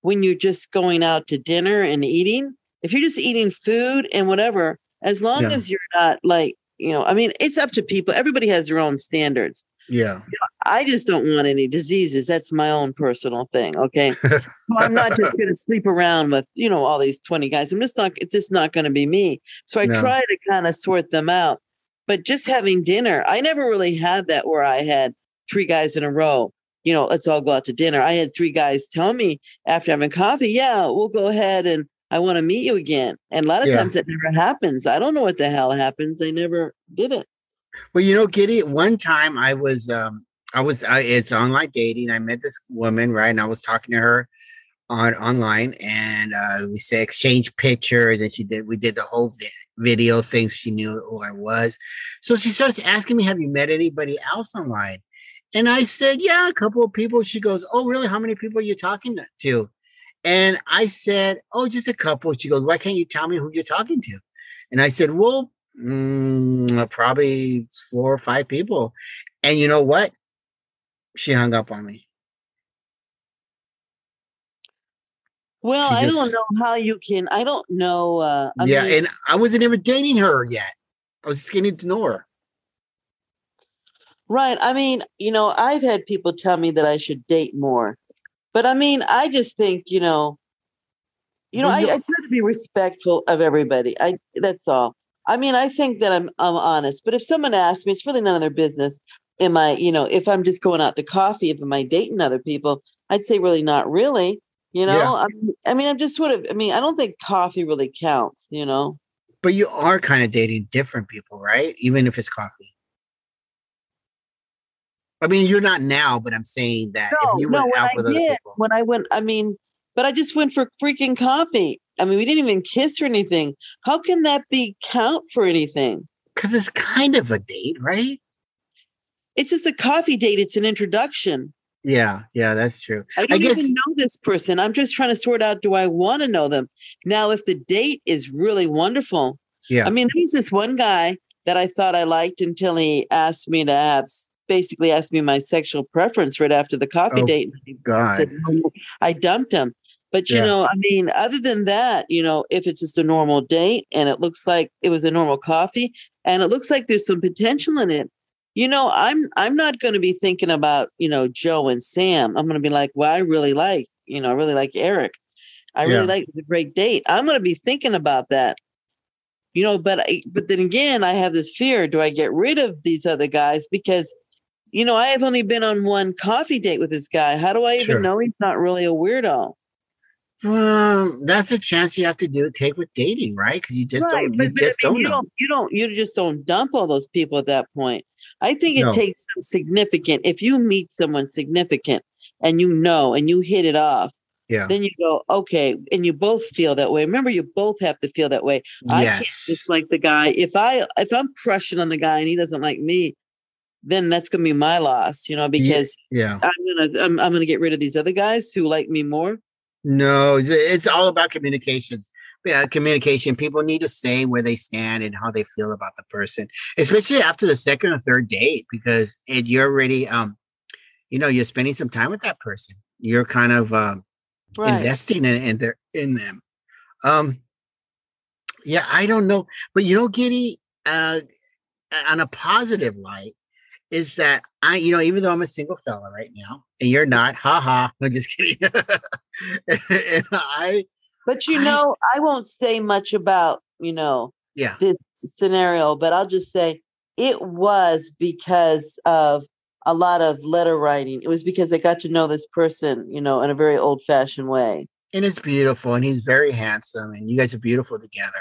when you're just going out to dinner and eating? If you're just eating food and whatever, as long yeah. as you're not like, you know, I mean, it's up to people. Everybody has their own standards. Yeah. You know, I just don't want any diseases. That's my own personal thing. Okay. So I'm not just going to sleep around with, you know, all these twenty guys. I'm just not, it's just not going to be me. So I no. try to kind of sort them out, but just having dinner, I never really had that where I had three guys in a row, you know, let's all go out to dinner. I had three guys tell me after having coffee, yeah, we'll go ahead and I want to meet you again. And a lot of yeah. times that never happens. I don't know what the hell happens. They never did it. Well, you know, Giddy, one time I was, um, I was, I, it's online dating. I met this woman, right? And I was talking to her on online and uh, we said exchange pictures and she did, we did the whole vi- video thing. She knew who I was. So she starts asking me, have you met anybody else online? And I said, yeah, a couple of people. She goes, oh, really? How many people are you talking to? And I said, oh, just a couple. She goes, why can't you tell me who you're talking to? And I said, well, mm, probably four or five people. And you know what? She hung up on me. Well, just, I don't know how you can. I don't know. Uh, I yeah, mean, and I wasn't even dating her yet. I was just getting to know her. Right. I mean, you know, I've had people tell me that I should date more. But I mean, I just think, you know, you know, I, I try to be respectful of everybody. I that's all. I mean, I think that I'm I'm honest. But if someone asks me, it's really none of their business. Am I, you know, if I'm just going out to coffee, if am I dating other people? I'd say really not really, you know, yeah. I'm, I mean, I'm just sort of, I mean, I don't think coffee really counts, you know. But you are kind of dating different people, right? Even if it's coffee. I mean, you're not now, but I'm saying that no, if you went no, out I with did, other people. When I went, I mean, but I just went for freaking coffee. I mean, we didn't even kiss or anything. How can that be count for anything? Because it's kind of a date, right? It's just a coffee date. It's an introduction. Yeah, yeah, that's true. I don't I guess, even know this person. I'm just trying to sort out, do I want to know them? Now, if the date is really wonderful. Yeah. I mean, there was this one guy that I thought I liked until he asked me to have, basically asked me my sexual preference right after the coffee oh, date. God. I, said, no, I dumped him. But, you yeah. know, I mean, other than that, you know, if it's just a normal date and it looks like it was a normal coffee and it looks like there's some potential in it, you know, I'm I'm not going to be thinking about, you know, Joe and Sam. I'm going to be like, well, I really like, you know, I really like Eric. I really yeah. like the great date. I'm going to be thinking about that, you know, but I, but then again, I have this fear. Do I get rid of these other guys? Because, you know, I have only been on one coffee date with this guy. How do I even sure. know he's not really a weirdo? Um, that's a chance you have to do take with dating, right? Because you just right. don't, but, you but, just I mean, don't, you know. don't, you don't, you just don't dump all those people at that point. I think it no. takes some significant, if you meet someone significant and you know, and you hit it off, yeah. then you go, okay. And you both feel that way. Remember, you both have to feel that way. Yes. I can't dislike the guy. If I, if I'm crushing on the guy and he doesn't like me, then that's going to be my loss, you know, because yeah. Yeah. I'm going to, I'm, I'm going to get rid of these other guys who like me more. No, it's all about communications. Yeah, communication. People need to say where they stand and how they feel about the person, especially after the second or third date, because it, you're already, um, you know, you're spending some time with that person. You're kind of um, right. investing in, in, their, in them. Um, yeah, I don't know. But, you know, Giddy, uh, on a positive light, is that I, you know, even though I'm a single fella right now, and you're not, haha, I'm just kidding. and I, But, you know, I, I won't say much about, you know, yeah. this scenario, but I'll just say it was because of a lot of letter writing. It was because I got to know this person, you know, in a very old fashioned way. And it's beautiful. And he's very handsome. And you guys are beautiful together.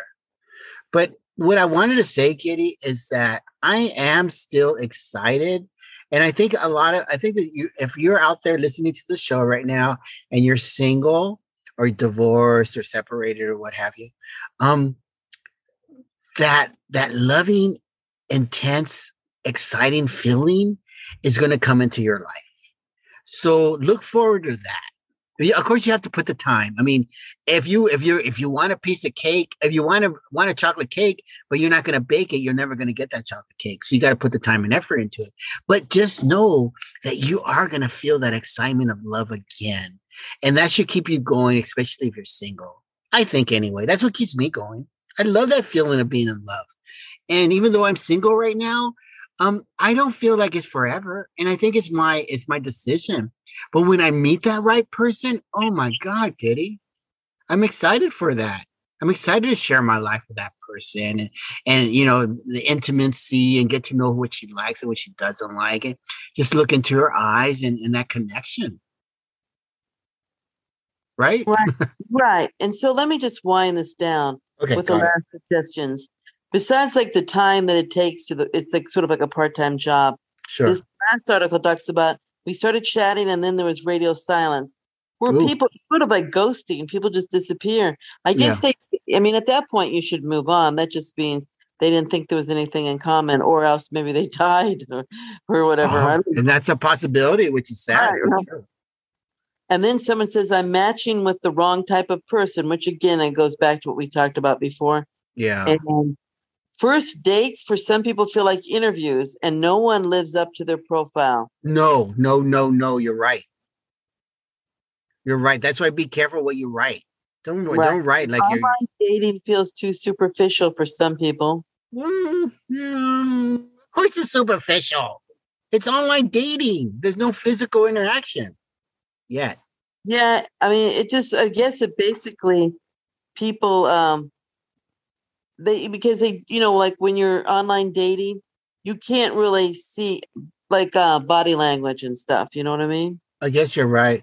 But what I wanted to say, Giddy, is that I am still excited. And I think a lot of I think that you if you're out there listening to the show right now and you're single, or divorced or separated or what have you, um, that that loving, intense, exciting feeling is going to come into your life. So look forward to that. Of course, you have to put the time. I mean, if you if you if you want a piece of cake, if you want to want a chocolate cake, but you're not going to bake it, you're never going to get that chocolate cake. So you got to put the time and effort into it. But just know that you are going to feel that excitement of love again. And that should keep you going, especially if you're single. I think anyway, that's what keeps me going. I love that feeling of being in love. And even though I'm single right now, um, I don't feel like it's forever. And I think it's my it's my decision. But when I meet that right person, oh my God, Giddy, I'm excited for that. I'm excited to share my life with that person and, and, you know, the intimacy and get to know what she likes and what she doesn't like and just look into her eyes and, and that connection. Right? right, right. And so let me just wind this down okay, with the last it. suggestions. Besides, like the time that it takes to the, it's like sort of like a part-time job. Sure. This last article talks about we started chatting and then there was radio silence, where Ooh. people sort of like ghosting, people just disappear. I guess yeah. they. I mean, at that point, you should move on. That just means they didn't think there was anything in common, or else maybe they died or, or whatever. Oh, and that's a possibility, which is sad. Right, right. Sure. And then someone says, I'm matching with the wrong type of person, which, again, it goes back to what we talked about before. Yeah. And, um, first dates for some people feel like interviews and no one lives up to their profile. No, no, no, no. You're right. You're right. That's why be careful what you write. Don't, right. don't write like you're. Online dating feels too superficial for some people. Mm-hmm. Of course it's superficial. It's online dating. There's no physical interaction. Yeah. Yeah. I mean, it just, I guess it basically people, um, they, because they, you know, like when you're online dating, you can't really see, like uh, body language and stuff. You know what I mean? I guess you're right.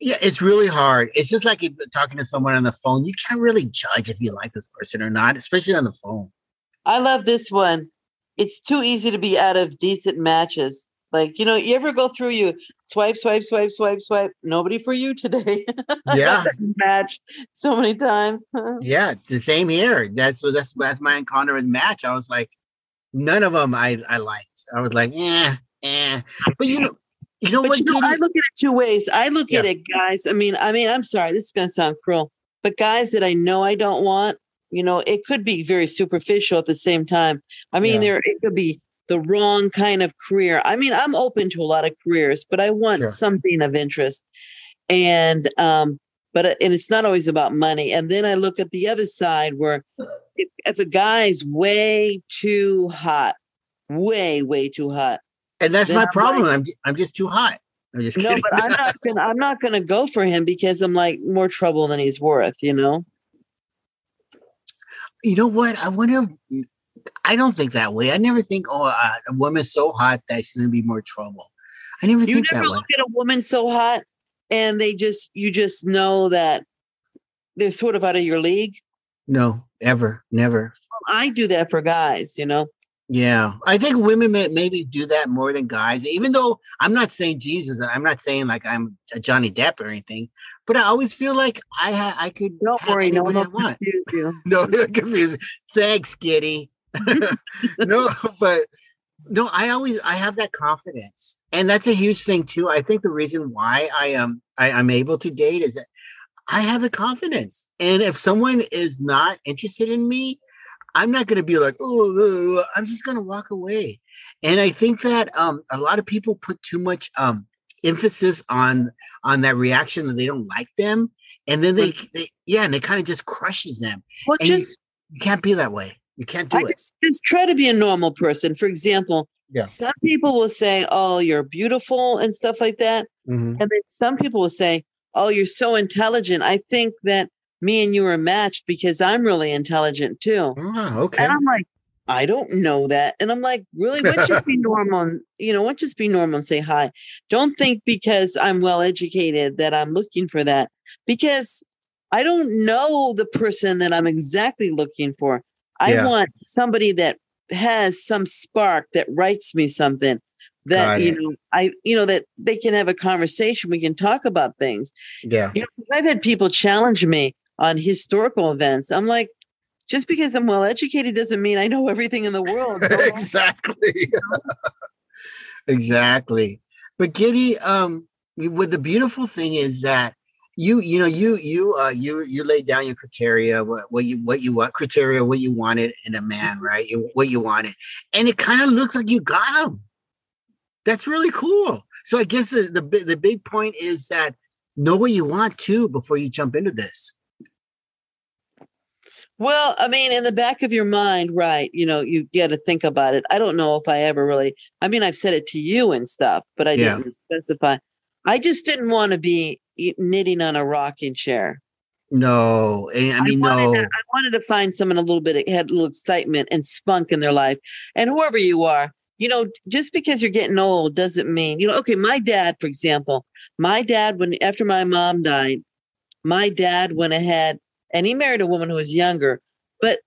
Yeah, it's really hard. It's just like talking to someone on the phone. You can't really judge if you like this person or not, especially on the phone. I love this one. It's too easy to be out of decent matches. Like, you know, you ever go through, you swipe, swipe, swipe, swipe, swipe. Nobody for you today. Yeah. Match so many times. Yeah, it's the same here. That's so that's that's my encounter with Match. I was like, none of them I, I liked. I was like, eh, eh. But you know, you know but what? You know, I look at it two ways. I look yeah. at it, guys. I mean, I mean, I'm sorry, this is gonna sound cruel, but guys that I know I don't want, you know, it could be very superficial at the same time. I mean, yeah. there it could be the wrong kind of career. I mean, I'm open to a lot of careers, but I want sure. something of interest. And, um, but, and it's not always about money. And then I look at the other side where if, if a guy's way too hot, way, way too hot. And that's my I'm problem. Like, I'm, I'm just too hot. I'm just kidding. No, but I'm not gonna, I'm not going to go for him because I'm like more trouble than he's worth, you know? You know what? I wonder... I don't think that way. I never think, oh, uh, a woman's so hot that she's going to be more trouble. I never you think never that way. You never look at a woman so hot and they just, you just know that they're sort of out of your league? No, ever, never. I do that for guys, you know? Yeah. I think women may, maybe do that more than guys, even though I'm not saying Jesus. I'm not saying like I'm a Johnny Depp or anything, but I always feel like I ha- I could. Don't worry. No one will confuse you. No, confuse. Thanks, Giddy. no, but no, I always I have that confidence, and that's a huge thing too. I think the reason why I am I, I'm able to date is that I have the confidence, and if someone is not interested in me, I'm not going to be like, oh, I'm just going to walk away. And I think that um, a lot of people put too much um, emphasis on on that reaction that they don't like them, and then they, they yeah, and it kind of just crushes them. Well, and just you, you can't be that way. You can't do I it. Just, just try to be a normal person. For example, yeah. some people will say, oh, you're beautiful and stuff like that. Mm-hmm. And then some people will say, oh, you're so intelligent. I think that me and you are matched because I'm really intelligent too. Oh, okay. And I'm like, I don't know that. And I'm like, really? Wouldn't just be normal? And, you know, wouldn't just be normal and say hi. Don't think because I'm well-educated that I'm looking for that. Because I don't know the person that I'm exactly looking for. I yeah. want somebody that has some spark that writes me something that, Got you it. know, I, you know, that they can have a conversation. We can talk about things. Yeah. You know, I've had people challenge me on historical events. I'm like, just because I'm well-educated doesn't mean I know everything in the world. Exactly. You know? Exactly. But Giddy, um, what the beautiful thing is that You, you know, you, you, uh, you, you laid down your criteria, what, what you, what you want, criteria, what you wanted in a man, right? You, what you wanted. And it kind of looks like you got him. That's really cool. So I guess the, the, the big point is that know what you want too, before you jump into this. Well, I mean, in the back of your mind, right. You know, you got to think about it. I don't know if I ever really, I mean, I've said it to you and stuff, but I yeah. didn't specify. I just didn't want to be knitting on a rocking chair. No, I mean, I wanted no. To, I wanted to find someone a little bit, had a little excitement and spunk in their life. And whoever you are, you know, just because you're getting old doesn't mean, you know, okay, my dad, for example, my dad, when after my mom died, my dad went ahead and he married a woman who was younger, but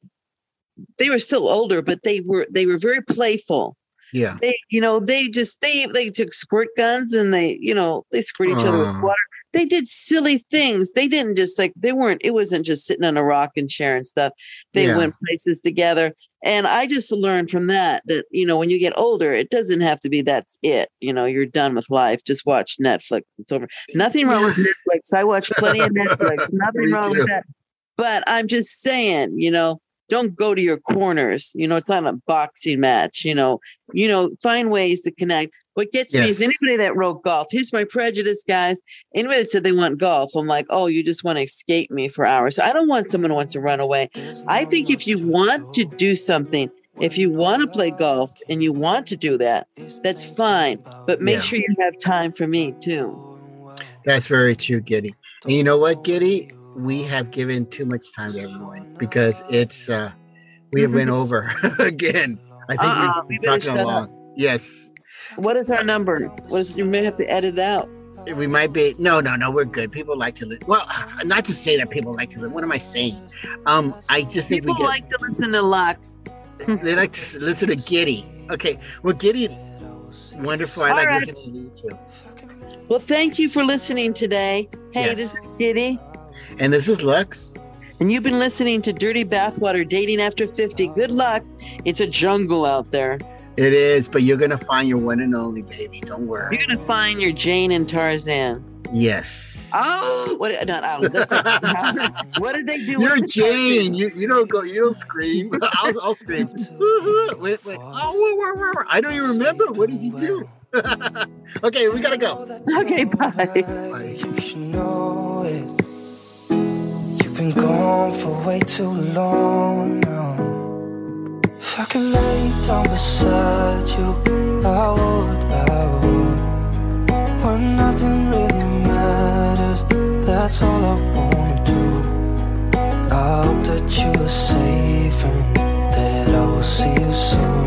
they were still older, but they were, they were very playful. Yeah. They, you know, they just, they, they took squirt guns and they, you know, they squirt each uh. other with water. They did silly things. They didn't just like, they weren't, it wasn't just sitting on a rocking chair and stuff. They yeah. went places together. And I just learned from that, that, you know, when you get older, it doesn't have to be, that's it. You know, you're done with life. Just watch Netflix. It's over. Nothing wrong with Netflix. I watch plenty of Netflix. Nothing wrong with that. But I'm just saying, you know, don't go to your corners. You know, it's not a boxing match, you know, you know, find ways to connect. What gets yes. me is anybody that wrote golf. Here's my prejudice, guys. Anybody that said they want golf, I'm like, oh, you just want to escape me for hours. So I don't want someone who wants to run away. I think if you want to do something, if you want to play golf and you want to do that, that's fine. But make yeah. sure you have time for me too. That's very true, Giddy. And you know what, Giddy? We have given too much time to everyone because it's uh, we have went over again. I think uh-uh, we've been we talking long. Up. Yes. What is our number? What is, you may have to edit it out. We might be, no, no, no, we're good. People like to, li- well, not to say that people like to, li- what am I saying? Um, I just think people we get, like to listen to Lux. They like to listen to Giddy. Okay, well, Giddy, wonderful. I All like right. listening to you too. Well, thank you for listening today. Hey, yes. This is Giddy. And this is Lux. And you've been listening to Dirty Bathwater Dating After fifty. Good luck. It's a jungle out there. It is, but you're going to find your one and only, baby. Don't worry. You're going to find your Jane and Tarzan. Yes. Oh, what, not oh, that's not, what did they do? You're Jane. You, you don't go, you don't scream. I'll, I'll scream. wait, wait. Oh, I don't even remember. What does he do? Okay, we got to go. Okay, bye. Bye. You should know it. You've been gone for way too long now. If I could lay down beside you, I would, I would. When nothing really matters, that's all I wanna do. I hope that you are safe and that I will see you soon.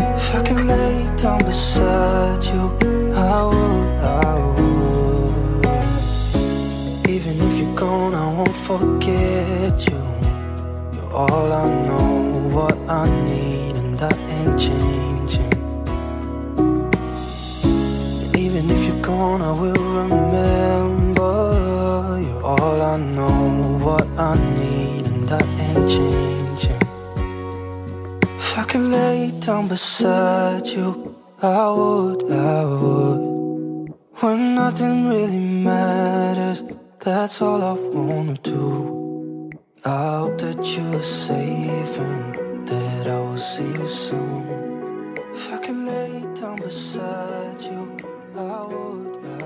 If I could lay down beside you, I would, I would. Even if you're gone, I won't forget you. You're all I know, what I need, and that ain't changing. And even if you're gone, I will remember. You're all I know, what I need, and that ain't changing. If I could lay down beside you, I would, I would. When nothing really matters, that's all I wanna do. I hope that you are safe and that I will see you soon. If I could lay down beside you, I would.